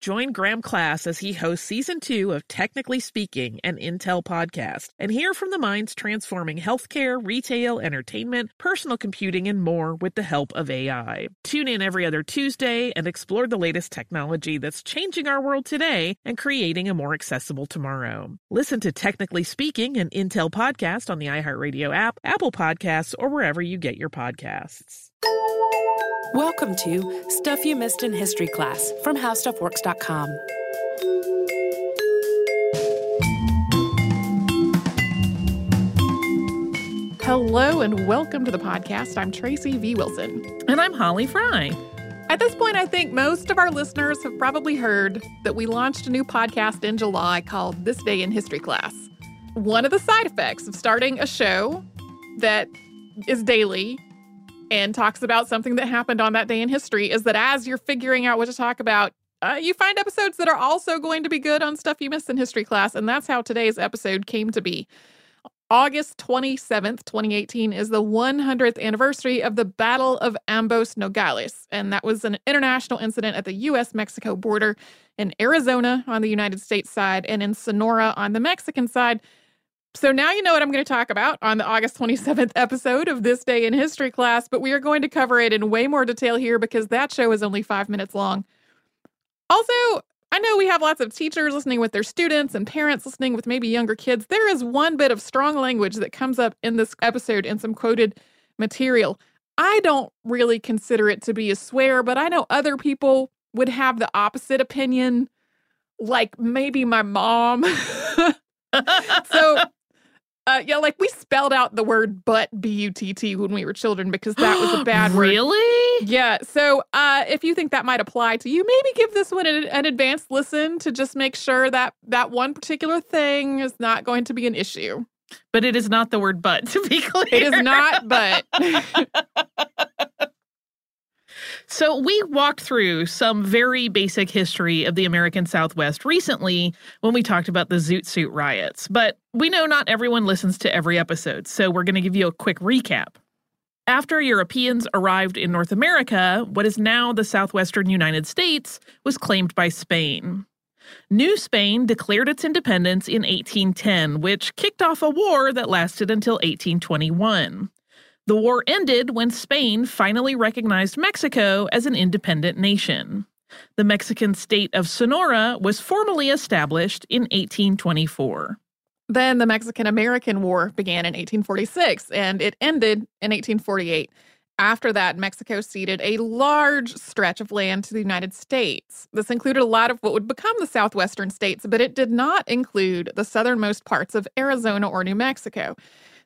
Join Graham Class as he hosts Season 2 of Technically Speaking, an Intel podcast, and hear from the minds transforming healthcare, retail, entertainment, personal computing, and more with the help of AI. Tune in every other Tuesday and explore the latest technology that's changing our world today and creating a more accessible tomorrow. Listen to Technically Speaking, an Intel podcast on the iHeartRadio app, Apple Podcasts, or wherever you get your podcasts. Welcome to Stuff You Missed in History Class from HowStuffWorks.com. Hello and welcome to the podcast. I'm Tracy V. Wilson. And I'm Holly Fry. At this point, I think most of our listeners have probably heard that we launched a new podcast in July called This Day in History Class. One of the side effects of starting a show that is daily and talks about something that happened on that day in history is that as you're figuring out what to talk about, you find episodes that are also going to be good on Stuff You Missed in History Class, and that's how today's episode came to be. August 27th, 2018 is the 100th anniversary of the Battle of Ambos Nogales, and that was an international incident at the U.S.-Mexico border in Arizona on the United States side and in Sonora on the Mexican side. So now you know what I'm going to talk about on the August 27th episode of This Day in History Class, but we are going to cover it in way more detail here because that show is only 5 minutes long. Also, I know we have lots of teachers listening with their students and parents listening with maybe younger kids. There is one bit of strong language that comes up in this episode and some quoted material. I don't really consider it to be a swear, but I know other people would have the opposite opinion, like maybe my mom. So... yeah, like we spelled out the word butt, B-U-T-T, when we were children because that was a bad word. Really? Yeah. So if you think that might apply to you, maybe give this one an advanced listen to just make sure that that one particular thing is not going to be an issue. But it is not the word butt, to be clear. It is not butt. So we walked through some very basic history of the American Southwest recently when we talked about the Zoot Suit Riots. But we know not everyone listens to every episode, so we're going to give you a quick recap. After Europeans arrived in North America, what is now the southwestern United States was claimed by Spain. New Spain declared its independence in 1810, which kicked off a war that lasted until 1821. The war ended when Spain finally recognized Mexico as an independent nation. The Mexican state of Sonora was formally established in 1824. Then the Mexican-American War began in 1846, and it ended in 1848. After that, Mexico ceded a large stretch of land to the United States. This included a lot of what would become the southwestern states, but it did not include the southernmost parts of Arizona or New Mexico.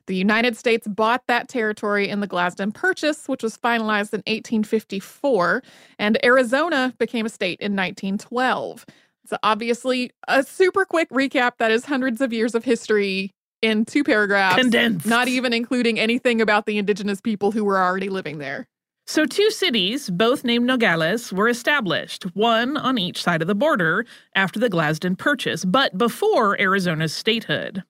The United States bought that territory in the Gadsden Purchase, which was finalized in 1854, and Arizona became a state in 1912. So obviously, a super quick recap that is hundreds of years of history in two paragraphs. Condensed. Not even including anything about the indigenous people who were already living there. So two cities, both named Nogales, were established, one on each side of the border after the Gadsden Purchase, but before Arizona's statehood.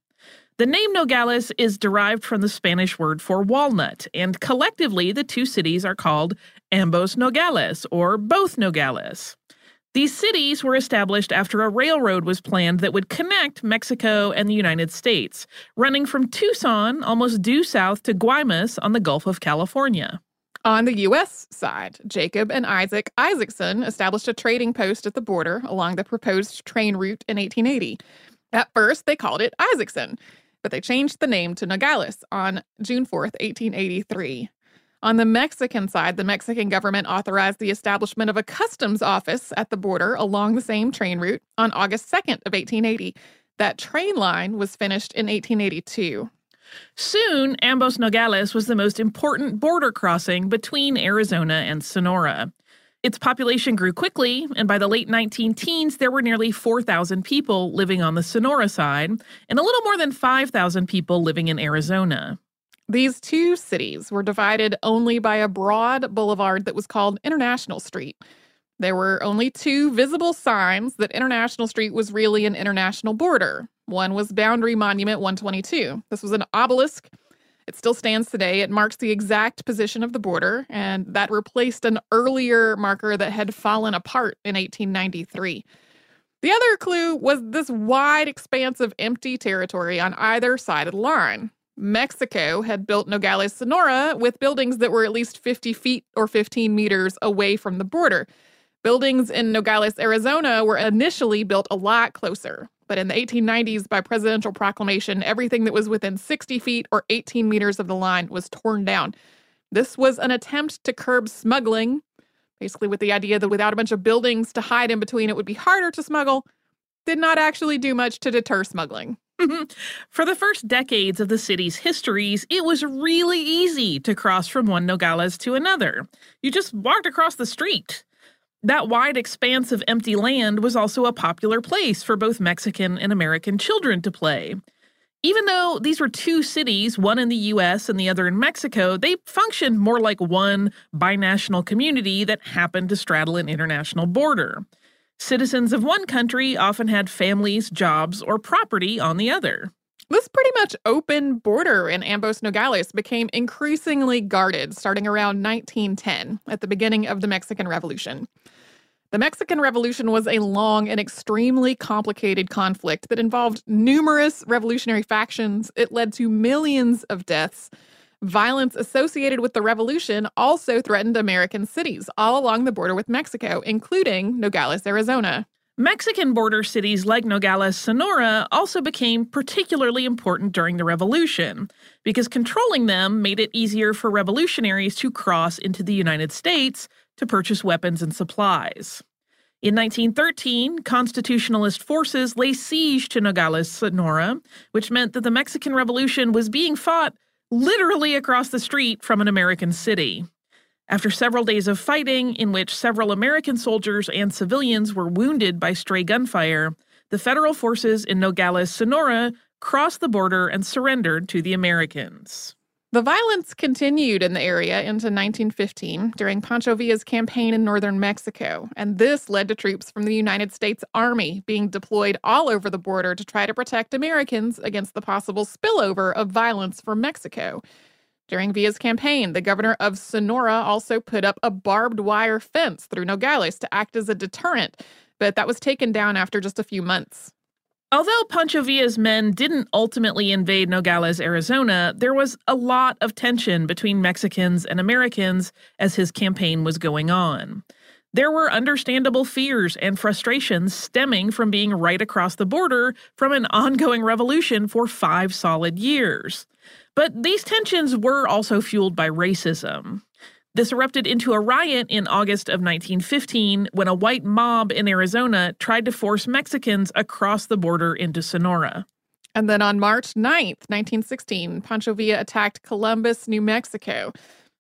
The name Nogales is derived from the Spanish word for walnut, and collectively the two cities are called Ambos Nogales, or both Nogales. These cities were established after a railroad was planned that would connect Mexico and the United States, running from Tucson almost due south to Guaymas on the Gulf of California. On the U.S. side, Jacob and Isaac Isaacson established a trading post at the border along the proposed train route in 1880. At first, they called it Isaacson, but they changed the name to Nogales on June 4th, 1883. On the Mexican side, the Mexican government authorized the establishment of a customs office at the border along the same train route on August 2nd of 1880. That train line was finished in 1882. Soon, Ambos Nogales was the most important border crossing between Arizona and Sonora. Its population grew quickly, and by the late 19-teens, there were nearly 4,000 people living on the Sonora side, and a little more than 5,000 people living in Arizona. These two cities were divided only by a broad boulevard that was called International Street. There were only two visible signs that International Street was really an international border. One was Boundary Monument 122. This was an obelisk. It still stands today. It marks the exact position of the border, and that replaced an earlier marker that had fallen apart in 1893. The other clue was this wide expanse of empty territory on either side of the line. Mexico had built Nogales, Sonora, with buildings that were at least 50 feet or 15 meters away from the border. Buildings in Nogales, Arizona, were initially built a lot closer. But in the 1890s, by presidential proclamation, everything that was within 60 feet or 18 meters of the line was torn down. This was an attempt to curb smuggling, basically with the idea that without a bunch of buildings to hide in between, it would be harder to smuggle. Did not actually do much to deter smuggling. For the first decades of the city's histories, it was really easy to cross from one Nogales to another. You just walked across the street. That wide expanse of empty land was also a popular place for both Mexican and American children to play. Even though these were two cities, one in the U.S. and the other in Mexico, they functioned more like one binational community that happened to straddle an international border. Citizens of one country often had families, jobs, or property on the other. This pretty much open border in Ambos Nogales became increasingly guarded starting around 1910, at the beginning of the Mexican Revolution. The Mexican Revolution was a long and extremely complicated conflict that involved numerous revolutionary factions. It led to millions of deaths. Violence associated with the revolution also threatened American cities all along the border with Mexico, including Nogales, Arizona. Mexican border cities like Nogales, Sonora also became particularly important during the Revolution because controlling them made it easier for revolutionaries to cross into the United States to purchase weapons and supplies. In 1913, constitutionalist forces lay siege to Nogales, Sonora, which meant that the Mexican Revolution was being fought literally across the street from an American city. After several days of fighting, in which several American soldiers and civilians were wounded by stray gunfire, the federal forces in Nogales, Sonora, crossed the border and surrendered to the Americans. The violence continued in the area into 1915 during Pancho Villa's campaign in northern Mexico, and this led to troops from the United States Army being deployed all over the border to try to protect Americans against the possible spillover of violence from Mexico. During Villa's campaign, the governor of Sonora also put up a barbed wire fence through Nogales to act as a deterrent, but that was taken down after just a few months. Although Pancho Villa's men didn't ultimately invade Nogales, Arizona, there was a lot of tension between Mexicans and Americans as his campaign was going on. There were understandable fears and frustrations stemming from being right across the border from an ongoing revolution for 5 solid years. But these tensions were also fueled by racism. This erupted into a riot in August of 1915 when a white mob in Arizona tried to force Mexicans across the border into Sonora. And then on March 9th, 1916, Pancho Villa attacked Columbus, New Mexico.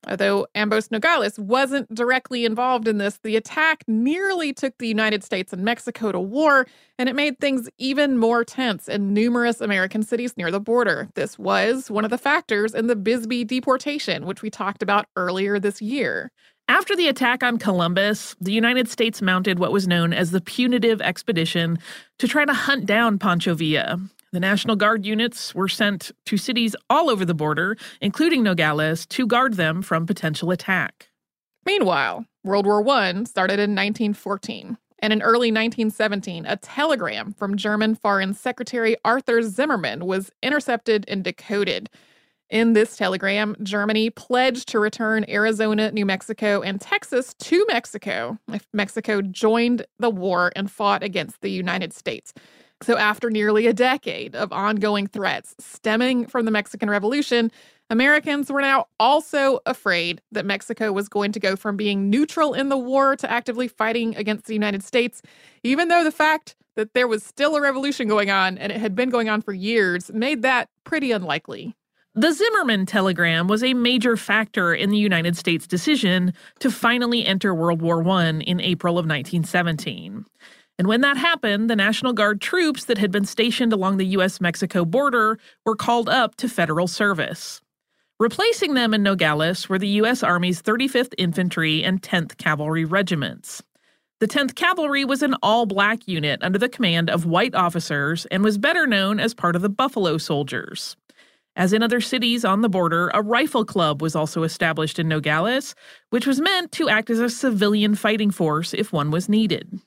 Although Ambos Nogales wasn't directly involved in this, the attack nearly took the United States and Mexico to war, and it made things even more tense in numerous American cities near the border. This was one of the factors in the Bisbee deportation, which we talked about earlier this year. After the attack on Columbus, the United States mounted what was known as the Punitive Expedition to try to hunt down Pancho Villa. The National Guard units were sent to cities all over the border, including Nogales, to guard them from potential attack. Meanwhile, World War I started in 1914, and in early 1917, a telegram from German Foreign Secretary Arthur Zimmermann was intercepted and decoded. In this telegram, Germany pledged to return Arizona, New Mexico, and Texas to Mexico if Mexico joined the war and fought against the United States. So after nearly a decade of ongoing threats stemming from the Mexican Revolution, Americans were now also afraid that Mexico was going to go from being neutral in the war to actively fighting against the United States, even though the fact that there was still a revolution going on, and it had been going on for years, made that pretty unlikely. The Zimmermann Telegram was a major factor in the United States' decision to finally enter World War I in April of 1917. And when that happened, the National Guard troops that had been stationed along the U.S.-Mexico border were called up to federal service. Replacing them in Nogales were the U.S. Army's 35th Infantry and 10th Cavalry Regiments. The 10th Cavalry was an all-black unit under the command of white officers and was better known as part of the Buffalo Soldiers. As in other cities on the border, a rifle club was also established in Nogales, which was meant to act as a civilian fighting force if one was needed.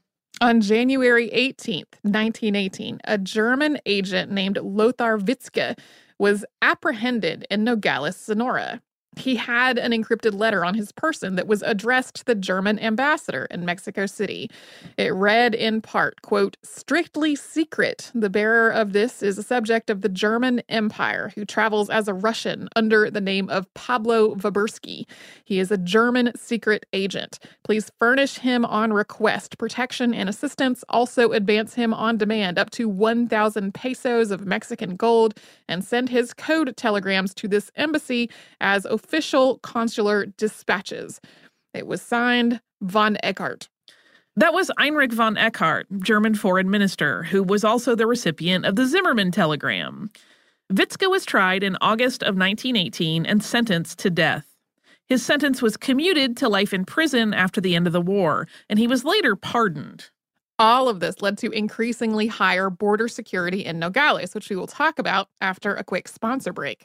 On January 18th, 1918, a German agent named Lothar Witzke was apprehended in Nogales, Sonora. He had an encrypted letter on his person that was addressed to the German ambassador in Mexico City. It read in part, quote, "Strictly secret, the bearer of this is a subject of the German Empire who travels as a Russian under the name of Pablo Vabursky. He is a German secret agent. Please furnish him on request protection and assistance. Also advance him on demand up to 1,000 pesos of Mexican gold and send his code telegrams to this embassy as official consular dispatches." It was signed von Eckhart. That was Heinrich von Eckhart, German foreign minister, who was also the recipient of the Zimmermann telegram. Witzke was tried in August of 1918 and sentenced to death. His sentence was commuted to life in prison after the end of the war, and he was later pardoned. All of this led to increasingly higher border security in Nogales, which we will talk about after a quick sponsor break.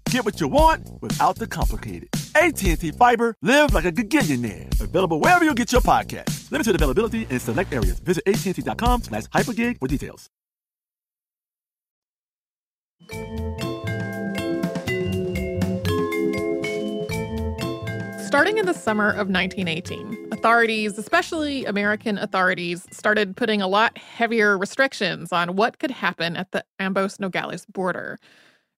Get what you want without the complicated. AT&T Fiber, live like a gigillionaire. Available wherever you get your podcast. Limited availability in select areas. Visit AT&T.com/hypergig for details. Starting in the summer of 1918, authorities, especially American authorities, started putting a lot heavier restrictions on what could happen at the Ambos Nogales border.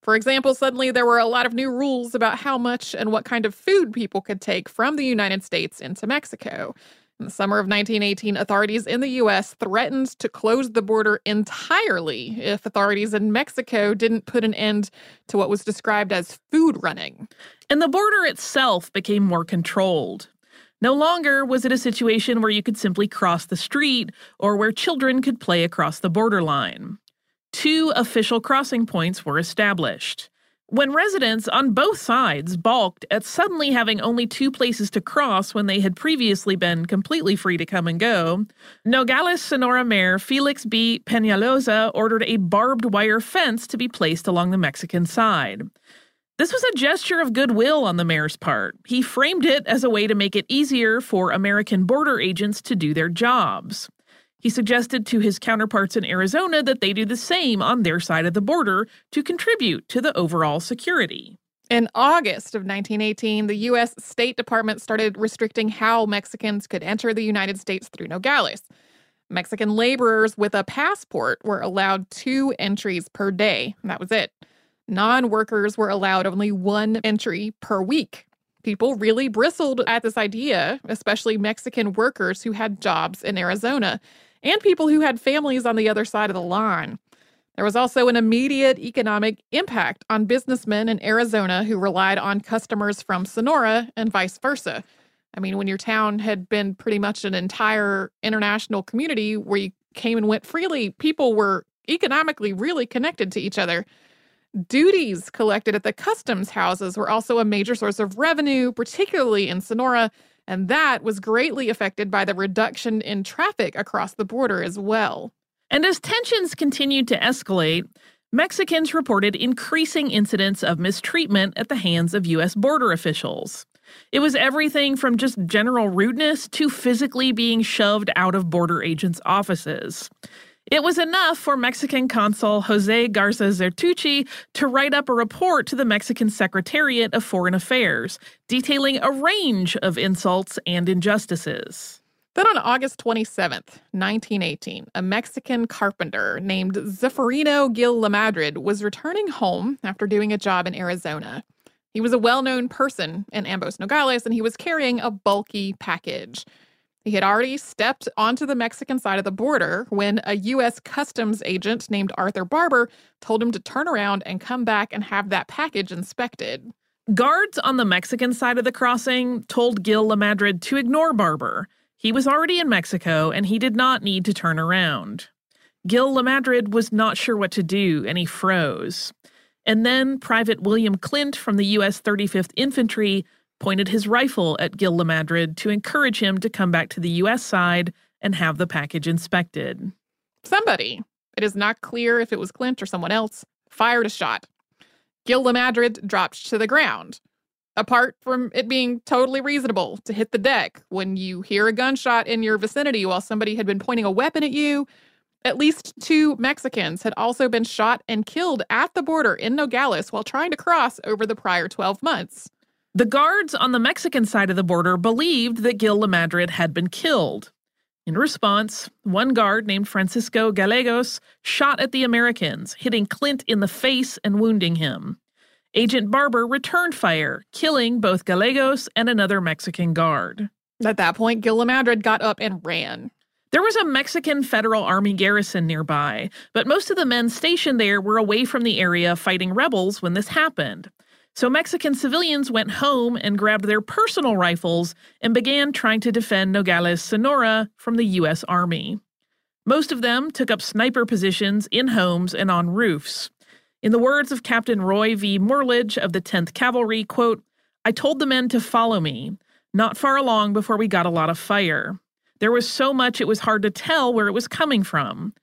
For example, suddenly there were a lot of new rules about how much and what kind of food people could take from the United States into Mexico. In the summer of 1918, authorities in the U.S. threatened to close the border entirely if authorities in Mexico didn't put an end to what was described as food running. And the border itself became more controlled. No longer was it a situation where you could simply cross the street or where children could play across the borderline. Two official crossing points were established. When residents on both sides balked at suddenly having only two places to cross when they had previously been completely free to come and go, Nogales, Sonora Mayor Felix B. Peñalosa ordered a barbed wire fence to be placed along the Mexican side. This was a gesture of goodwill on the mayor's part. He framed it as a way to make it easier for American border agents to do their jobs. He suggested to his counterparts in Arizona that they do the same on their side of the border to contribute to the overall security. In August of 1918, the U.S. State Department started restricting how Mexicans could enter the United States through Nogales. Mexican laborers with a passport were allowed 2 entries per day, and that was it. Non-workers were allowed only 1 entry per week. People really bristled at this idea, especially Mexican workers who had jobs in Arizona, and people who had families on the other side of the line. There was also an immediate economic impact on businessmen in Arizona who relied on customers from Sonora and vice versa. I mean, when your town had been pretty much an entire international community where you came and went freely, people were economically really connected to each other. Duties collected at the customs houses were also a major source of revenue, particularly in Sonora, and that was greatly affected by the reduction in traffic across the border as well. And as tensions continued to escalate, Mexicans reported increasing incidents of mistreatment at the hands of U.S. border officials. It was everything from just general rudeness to physically being shoved out of border agents' offices. It was enough for Mexican consul José Garza Zertuche to write up a report to the Mexican Secretariat of Foreign Affairs, detailing a range of insults and injustices. Then on August 27th, 1918, a Mexican carpenter named Zeferino Gil Lamadrid was returning home after doing a job in Arizona. He was a well-known person in Ambos Nogales, and he was carrying a bulky package. He had already stepped onto the Mexican side of the border when a U.S. customs agent named Arthur Barber told him to turn around and come back and have that package inspected. Guards on the Mexican side of the crossing told Gil Lamadrid to ignore Barber. He was already in Mexico, and he did not need to turn around. Gil Lamadrid was not sure what to do, and he froze. And then Private William Clint from the U.S. 35th Infantry pointed his rifle at Gil Lamadrid to encourage him to come back to the U.S. side and have the package inspected. Somebody, it is not clear if it was Clint or someone else, fired a shot. Gil Lamadrid dropped to the ground. Apart from it being totally reasonable to hit the deck when you hear a gunshot in your vicinity while somebody had been pointing a weapon at you, at least two Mexicans had also been shot and killed at the border in Nogales while trying to cross over the prior 12 months. The guards on the Mexican side of the border believed that Gil Lamadrid had been killed. In response, one guard named Francisco Gallegos shot at the Americans, hitting Clint in the face and wounding him. Agent Barber returned fire, killing both Gallegos and another Mexican guard. At that point, Gil Lamadrid got up and ran. There was a Mexican Federal Army garrison nearby, but most of the men stationed there were away from the area fighting rebels when this happened. So Mexican civilians went home and grabbed their personal rifles and began trying to defend Nogales, Sonora from the U.S. Army. Most of them took up sniper positions in homes and on roofs. In the words of Captain Roy V. Morledge of the 10th Cavalry, quote, "I told the men to follow me, not far along before we got a lot of fire. There was so much it was hard to tell where it was coming from.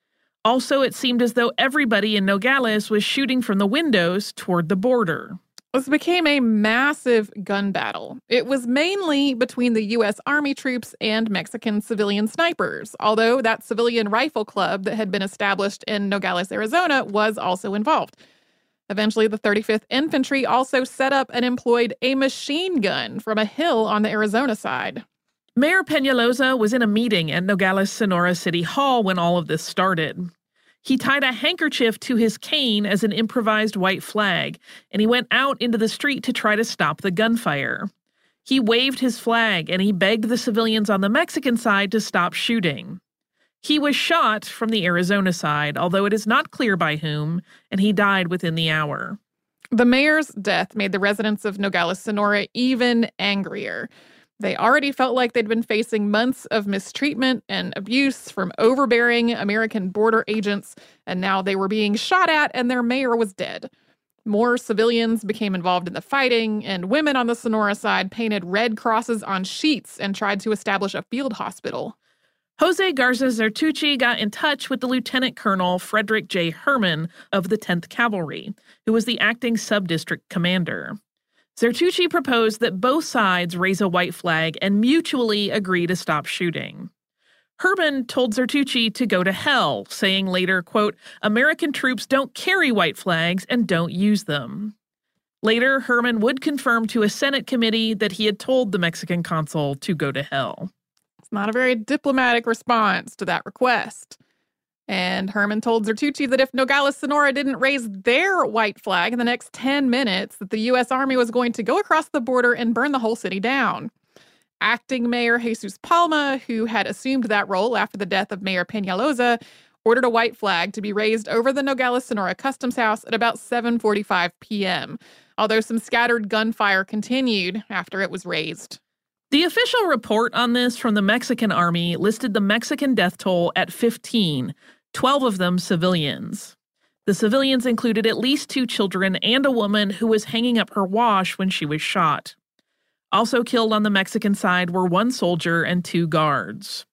Also, it seemed as though everybody in Nogales was shooting from the windows toward the border." This became a massive gun battle. It was mainly between the U.S. Army troops and Mexican civilian snipers, although that civilian rifle club that had been established in Nogales, Arizona, was also involved. Eventually, the 35th Infantry also set up and employed a machine gun from a hill on the Arizona side. Mayor Peñalosa was in a meeting at Nogales, Sonora City Hall when all of this started. He tied a handkerchief to his cane as an improvised white flag, and he went out into the street to try to stop the gunfire. He waved his flag, and he begged the civilians on the Mexican side to stop shooting. He was shot from the Arizona side, although it is not clear by whom, and he died within the hour. The mayor's death made the residents of Nogales, Sonora even angrier. They already felt like they'd been facing months of mistreatment and abuse from overbearing American border agents, and now they were being shot at and their mayor was dead. More civilians became involved in the fighting, and women on the Sonora side painted red crosses on sheets and tried to establish a field hospital. José Garza Zertuche got in touch with the Lieutenant Colonel Frederick J. Herman of the 10th Cavalry, who was the acting sub-district commander. Zertuche proposed that both sides raise a white flag and mutually agree to stop shooting. Herman told Zertuche to go to hell, saying later, quote, "American troops don't carry white flags and don't use them." Later, Herman would confirm to a Senate committee that he had told the Mexican consul to go to hell. It's not a very diplomatic response to that request. And Herman told Zertuche that if Nogales, Sonora didn't raise their white flag in the next 10 minutes, that the U.S. Army was going to go across the border and burn the whole city down. Acting Mayor Jesus Palma, who had assumed that role after the death of Mayor Peñalosa, ordered a white flag to be raised over the Nogales, Sonora Customs House at about 7:45 p.m., although some scattered gunfire continued after it was raised. The official report on this from the Mexican Army listed the Mexican death toll at 15, 12 of them civilians. The civilians included at least two children and a woman who was hanging up her wash when she was shot. Also killed on the Mexican side were one soldier and two guards.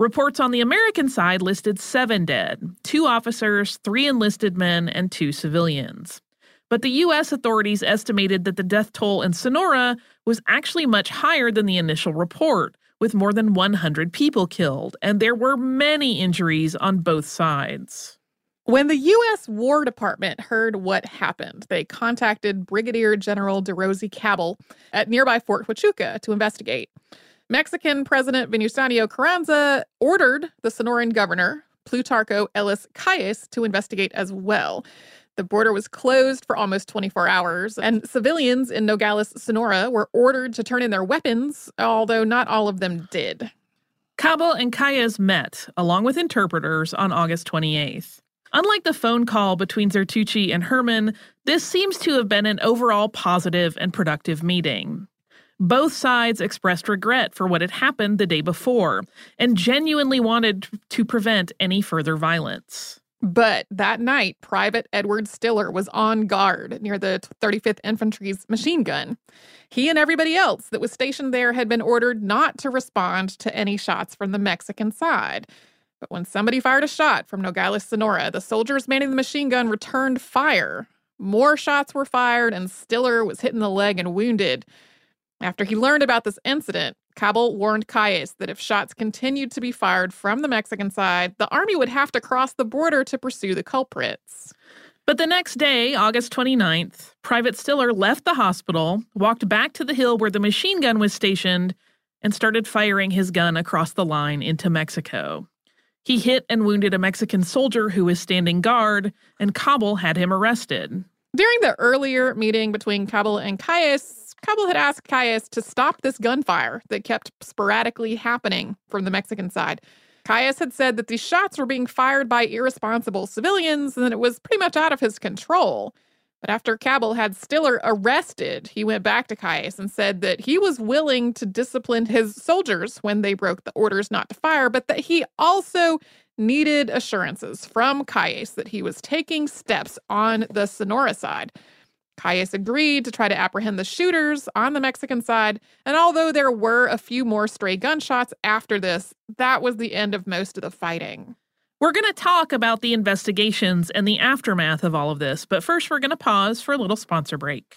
Reports on the American side listed 7 dead, 2 officers, 3 enlisted men, and 2 civilians. But the U.S. authorities estimated that the death toll in Sonora was actually much higher than the initial report, with more than 100 people killed, and there were many injuries on both sides. When the U.S. War Department heard what happened, they contacted Brigadier General DeRosie Cabell at nearby Fort Huachuca to investigate. Mexican President Venustiano Carranza ordered the Sonoran governor, Plutarco Ellis Calles, to investigate as well. The border was closed for almost 24 hours, and civilians in Nogales, Sonora were ordered to turn in their weapons, although not all of them did. Cabell and Calles met, along with interpreters, on August 28th. Unlike the phone call between Zertuche and Herman, this seems to have been an overall positive and productive meeting. Both sides expressed regret for what had happened the day before and genuinely wanted to prevent any further violence. But that night, Private Edward Stiller was on guard near the 35th Infantry's machine gun. He and everybody else that was stationed there had been ordered not to respond to any shots from the Mexican side. But when somebody fired a shot from Nogales, Sonora, the soldiers manning the machine gun returned fire. More shots were fired, and Stiller was hit in the leg and wounded. After he learned about this incident, Cabell warned Calles that if shots continued to be fired from the Mexican side, the army would have to cross the border to pursue the culprits. But the next day, August 29th, Private Stiller left the hospital, walked back to the hill where the machine gun was stationed, and started firing his gun across the line into Mexico. He hit and wounded a Mexican soldier who was standing guard, and Cabell had him arrested. During the earlier meeting between Cabell and Calles, Cabell had asked Calles to stop this gunfire that kept sporadically happening from the Mexican side. Calles had said that these shots were being fired by irresponsible civilians and that it was pretty much out of his control. But after Cabell had Stiller arrested, he went back to Calles and said that he was willing to discipline his soldiers when they broke the orders not to fire, but that he also needed assurances from Calles that he was taking steps on the Sonora side. Calles agreed to try to apprehend the shooters on the Mexican side, and although there were a few more stray gunshots after this, that was the end of most of the fighting. We're going to talk about the investigations and the aftermath of all of this, but first we're going to pause for a little sponsor break.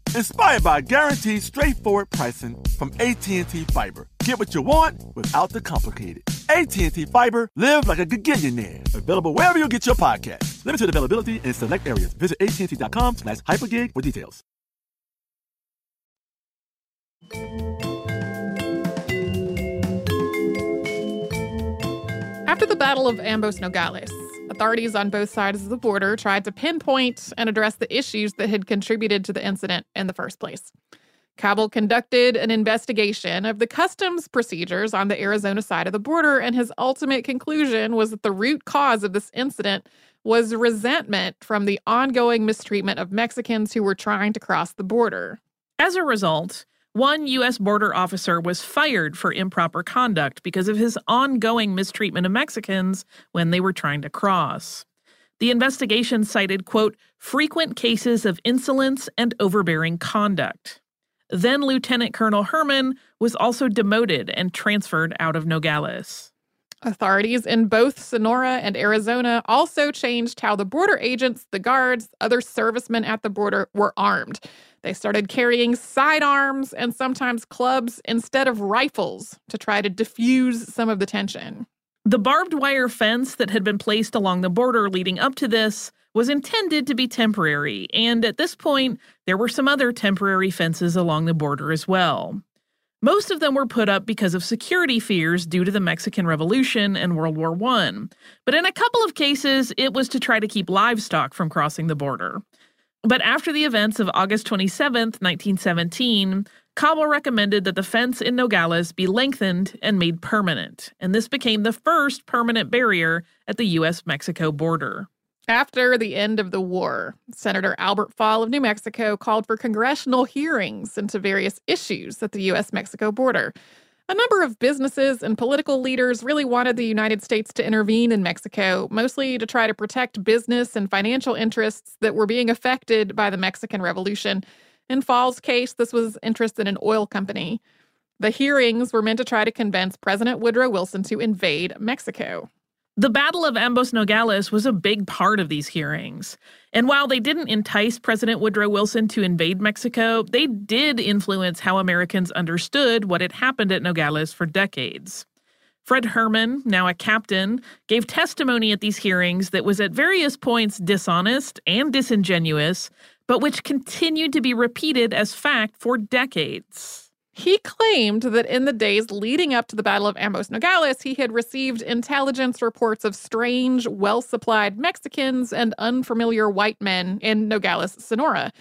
inspired by guaranteed straightforward pricing from AT&T Fiber. Get what you want without the complicated. AT&T Fiber, live like a gigillionaire. Available wherever you get your podcast. Limited availability in select areas. Visit AT&T.com/hypergig for details. After the Battle of Ambos Nogales, authorities on both sides of the border tried to pinpoint and address the issues that had contributed to the incident in the first place. Cabell conducted an investigation of the customs procedures on the Arizona side of the border, and his ultimate conclusion was that the root cause of this incident was resentment from the ongoing mistreatment of Mexicans who were trying to cross the border. As a result, one U.S. border officer was fired for improper conduct because of his ongoing mistreatment of Mexicans when they were trying to cross. The investigation cited, quote, frequent cases of insolence and overbearing conduct. Then Lieutenant Colonel Herman was also demoted and transferred out of Nogales. Authorities in both Sonora and Arizona also changed how the border agents, the guards, other servicemen at the border were armed. They started carrying sidearms and sometimes clubs instead of rifles to try to diffuse some of the tension. The barbed wire fence that had been placed along the border leading up to this was intended to be temporary, and at this point, there were some other temporary fences along the border as well. Most of them were put up because of security fears due to the Mexican Revolution and World War I, but in a couple of cases, it was to try to keep livestock from crossing the border. But after the events of August 27, 1917, Cabell recommended that the fence in Nogales be lengthened and made permanent, and this became the first permanent barrier at the U.S.-Mexico border. After the end of the war, Senator Albert Fall of New Mexico called for congressional hearings into various issues at the U.S.-Mexico border. A number of businesses and political leaders really wanted the United States to intervene in Mexico, mostly to try to protect business and financial interests that were being affected by the Mexican Revolution. In Fall's case, this was interest in an oil company. The hearings were meant to try to convince President Woodrow Wilson to invade Mexico. The Battle of Ambos Nogales was a big part of these hearings. And while they didn't entice President Woodrow Wilson to invade Mexico, they did influence how Americans understood what had happened at Nogales for decades. Fred Herman, now a captain, gave testimony at these hearings that was at various points dishonest and disingenuous, but which continued to be repeated as fact for decades. He claimed that in the days leading up to the Battle of Ambos Nogales, he had received intelligence reports of strange, well-supplied Mexicans and unfamiliar white men in Nogales, Sonora.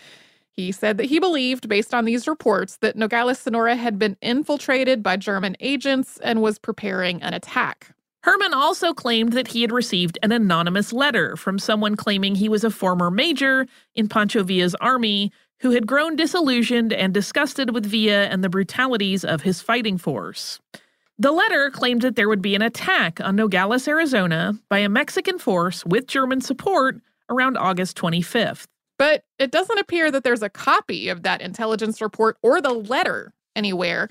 He said that he believed, based on these reports, that Nogales, Sonora had been infiltrated by German agents and was preparing an attack. Herman also claimed that he had received an anonymous letter from someone claiming he was a former major in Pancho Villa's army who had grown disillusioned and disgusted with Villa and the brutalities of his fighting force. The letter claimed that there would be an attack on Nogales, Arizona, by a Mexican force with German support around August 25th. But it doesn't appear that there's a copy of that intelligence report or the letter anywhere.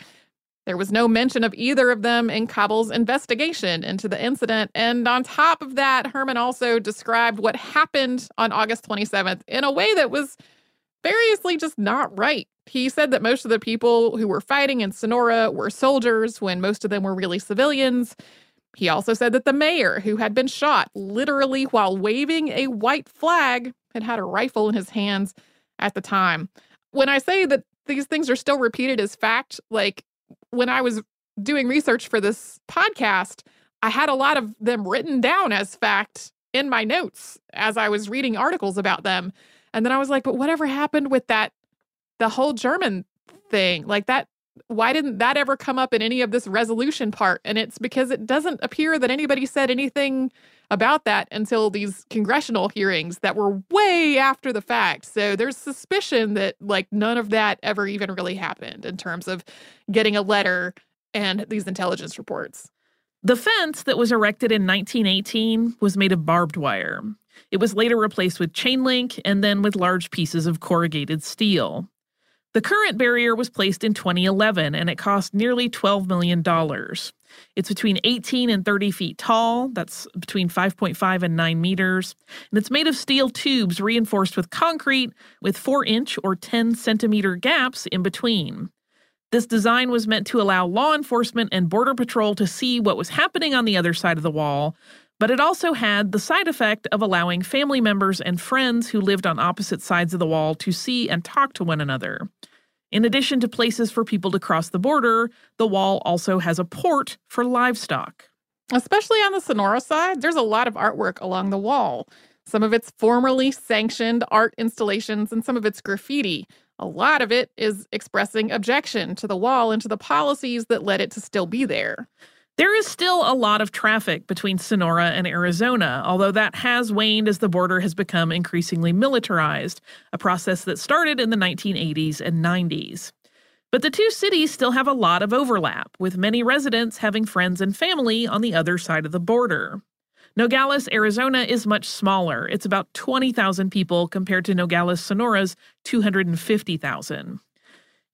There was no mention of either of them in Cabell's investigation into the incident. And on top of that, Herman also described what happened on August 27th in a way that was variously just not right. He said that most of the people who were fighting in Sonora were soldiers when most of them were really civilians. He also said that the mayor, who had been shot literally while waving a white flag, had had a rifle in his hands at the time. When I say that these things are still repeated as fact, like when I was doing research for this podcast, I had a lot of them written down as fact in my notes as I was reading articles about them. And then I was like, but whatever happened with that, the whole German thing, like that, why didn't that ever come up in any of this resolution part? And it's because it doesn't appear that anybody said anything about that until these congressional hearings that were way after the fact. So there's suspicion that like none of that ever even really happened in terms of getting a letter and these intelligence reports. The fence that was erected in 1918 was made of barbed wire. It was later replaced with chain link and then with large pieces of corrugated steel. The current barrier was placed in 2011, and it cost nearly $12 million. It's between 18 and 30 feet tall. That's between 5.5 and 9 meters. And it's made of steel tubes reinforced with concrete with 4-inch or 10-centimeter gaps in between. This design was meant to allow law enforcement and Border Patrol to see what was happening on the other side of the wall, but it also had the side effect of allowing family members and friends who lived on opposite sides of the wall to see and talk to one another. In addition to places for people to cross the border, the wall also has a port for livestock. Especially on the Sonora side, there's a lot of artwork along the wall. Some of it's formerly sanctioned art installations and some of it's graffiti. A lot of it is expressing objection to the wall and to the policies that led it to still be there. There is still a lot of traffic between Sonora and Arizona, although that has waned as the border has become increasingly militarized, a process that started in the 1980s and 90s. But the two cities still have a lot of overlap, with many residents having friends and family on the other side of the border. Nogales, Arizona is much smaller. It's about 20,000 people compared to Nogales, Sonora's 250,000.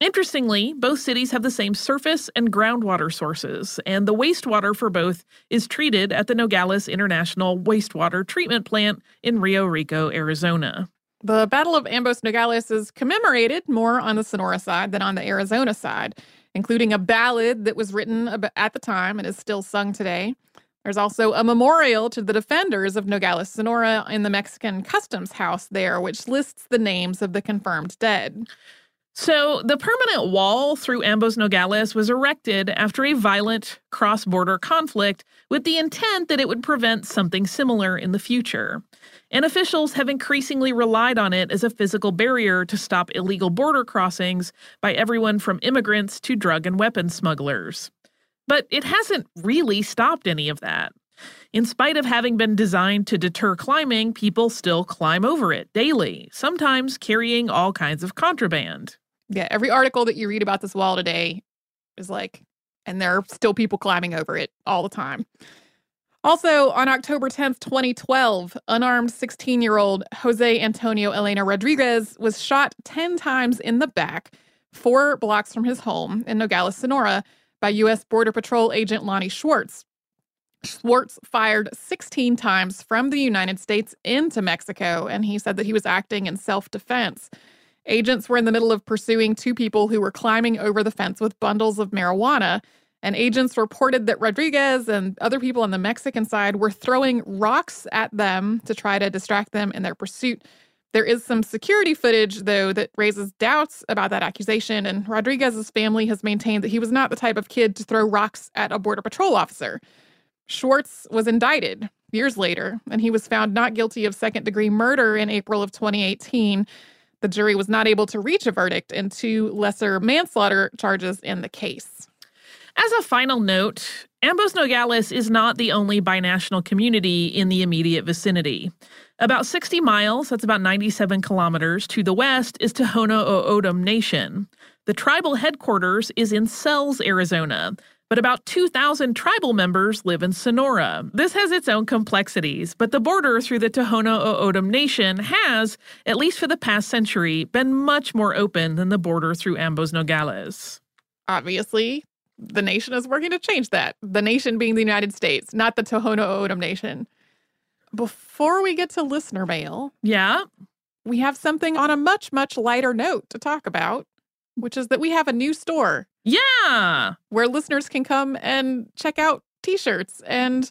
Interestingly, both cities have the same surface and groundwater sources, and the wastewater for both is treated at the Nogales International Wastewater Treatment Plant in Rio Rico, Arizona. The Battle of Ambos Nogales is commemorated more on the Sonora side than on the Arizona side, including a ballad that was written at the time and is still sung today. There's also a memorial to the defenders of Nogales, Sonora in the Mexican Customs House there, which lists the names of the confirmed dead. So the permanent wall through Ambos Nogales was erected after a violent cross-border conflict with the intent that it would prevent something similar in the future. And officials have increasingly relied on it as a physical barrier to stop illegal border crossings by everyone from immigrants to drug and weapon smugglers. But it hasn't really stopped any of that. In spite of having been designed to deter climbing, people still climb over it daily, sometimes carrying all kinds of contraband. Yeah, every article that you read about this wall today is like, and there are still people climbing over it all the time. Also, on October 10th, 2012, unarmed 16-year-old José Antonio Elena Rodriguez was shot 10 times in the back, 4 blocks from his home in Nogales, Sonora, by U.S. Border Patrol agent Lonnie Schwartz. Schwartz fired 16 times from the United States into Mexico, and he said that he was acting in self-defense. Agents were in the middle of pursuing 2 people who were climbing over the fence with bundles of marijuana, and agents reported that Rodriguez and other people on the Mexican side were throwing rocks at them to try to distract them in their pursuit. There is some security footage, though, that raises doubts about that accusation, and Rodriguez's family has maintained that he was not the type of kid to throw rocks at a Border Patrol officer. Schwartz was indicted years later, and he was found not guilty of second-degree murder in April of 2018. The jury was not able to reach a verdict in 2 lesser manslaughter charges in the case. As a final note, Ambos Nogales is not the only binational community in the immediate vicinity. About 60 miles, that's about 97 kilometers, to the west is Tohono O'odham Nation. The tribal headquarters is in Sells, Arizona, but about 2,000 tribal members live in Sonora. This has its own complexities, but the border through the Tohono O'odham Nation has, at least for the past century, been much more open than the border through Ambos Nogales. Obviously, the nation is working to change that. The nation being the United States, not the Tohono O'odham Nation. Before we get to listener mail, we have something on a much, much lighter note to talk about, which is that we have a new store. Yeah! Where listeners can come and check out t-shirts and,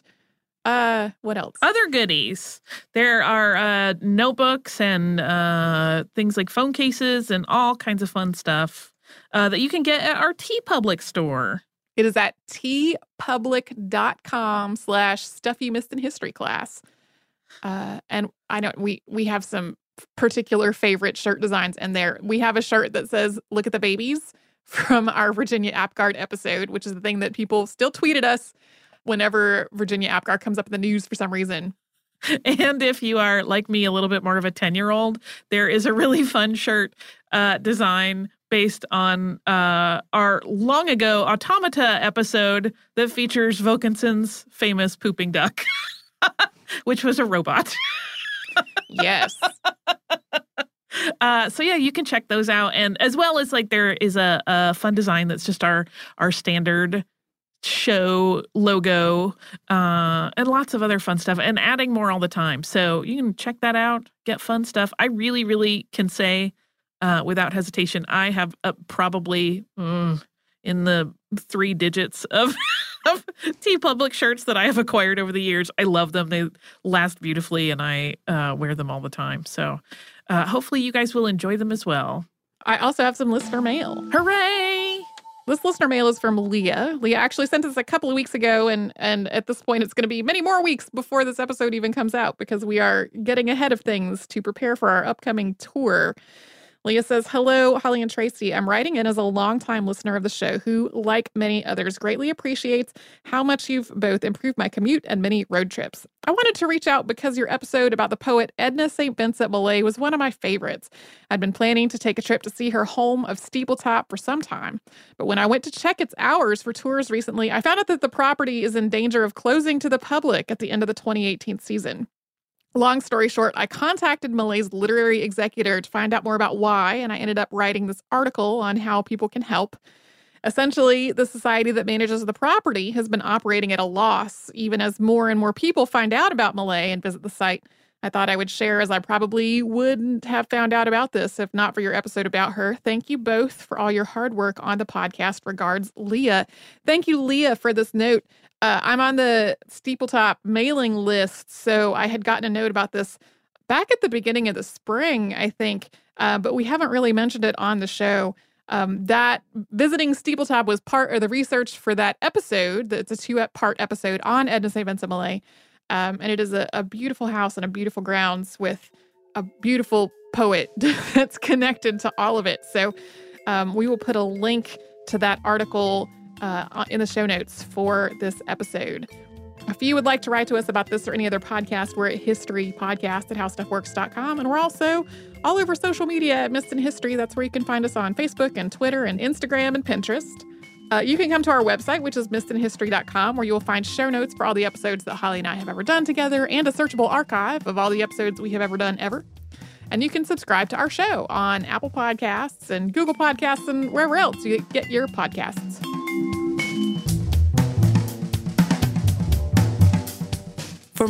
what else? Other goodies. There are notebooks and things like phone cases and all kinds of fun stuff that you can get at our TeePublic store. It is at teepublic.com/stuff you missed in history class. And I know we have some particular favorite shirt designs in there. We have a shirt that says, "Look at the babies," from our Virginia Apgar episode, which is the thing that people still tweet at us whenever Virginia Apgar comes up in the news for some reason. And if you are, like me, a little bit more of a 10-year-old, there is a really fun shirt design based on our long ago Automata episode that features Wilkinson's famous pooping duck, which was a robot. Yes. So, yeah, you can check those out. And as well as, like, there is a fun design that's just our standard show logo and lots of other fun stuff and adding more all the time. So you can check that out, get fun stuff. I really, really can say without hesitation, I have probably in the three digits of TeePublic shirts that I have acquired over the years. I love them. They last beautifully, and I wear them all the time. So hopefully you guys will enjoy them as well. I also have some listener mail. Hooray! This listener mail is from Leah. Leah actually sent us a couple of weeks ago, and at this point, it's going to be many more weeks before this episode even comes out because we are getting ahead of things to prepare for our upcoming tour. Leah says, hello, Holly and Tracy. I'm writing in as a longtime listener of the show who, like many others, greatly appreciates how much you've both improved my commute and many road trips. I wanted to reach out because your episode about the poet Edna St. Vincent Millay was one of my favorites. I'd been planning to take a trip to see her home of Steepletop for some time. But when I went to check its hours for tours recently, I found out that the property is in danger of closing to the public at the end of the 2018 season. Long story short, I contacted Millay's literary executor to find out more about why, and I ended up writing this article on how people can help. Essentially, the society that manages the property has been operating at a loss, even as more and more people find out about Millay and visit the site. I thought I would share, as I probably wouldn't have found out about this if not for your episode about her. Thank you both for all your hard work on the podcast. Regards, Leah. Thank you, Leah, for this note. I'm on the Steepletop mailing list, so I had gotten a note about this back at the beginning of the spring, I think, but we haven't really mentioned it on the show. That visiting Steepletop was part of the research for that episode. It's a two-part episode on Edna St. Vincent Millay, and it is a beautiful house and a beautiful grounds with a beautiful poet that's connected to all of it. So we will put a link to that article in the show notes for this episode. If you would like to write to us about this or any other podcast, we're at historypodcast@howstuffworks.com. And we're also all over social media at Missed in History. That's where you can find us on Facebook and Twitter and Instagram and Pinterest. You can come to our website, which is missedinhistory.com, where you will find show notes for all the episodes that Holly and I have ever done together and a searchable archive of all the episodes we have ever done ever. And you can subscribe to our show on Apple Podcasts and Google Podcasts and wherever else you get your podcasts. For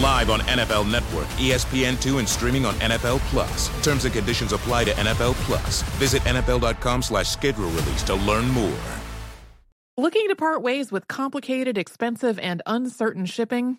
Live on NFL Network, ESPN2, and streaming on NFL+. Terms and conditions apply to NFL+. Visit nfl.com/schedule release to learn more. Looking to part ways with complicated, expensive, and uncertain shipping?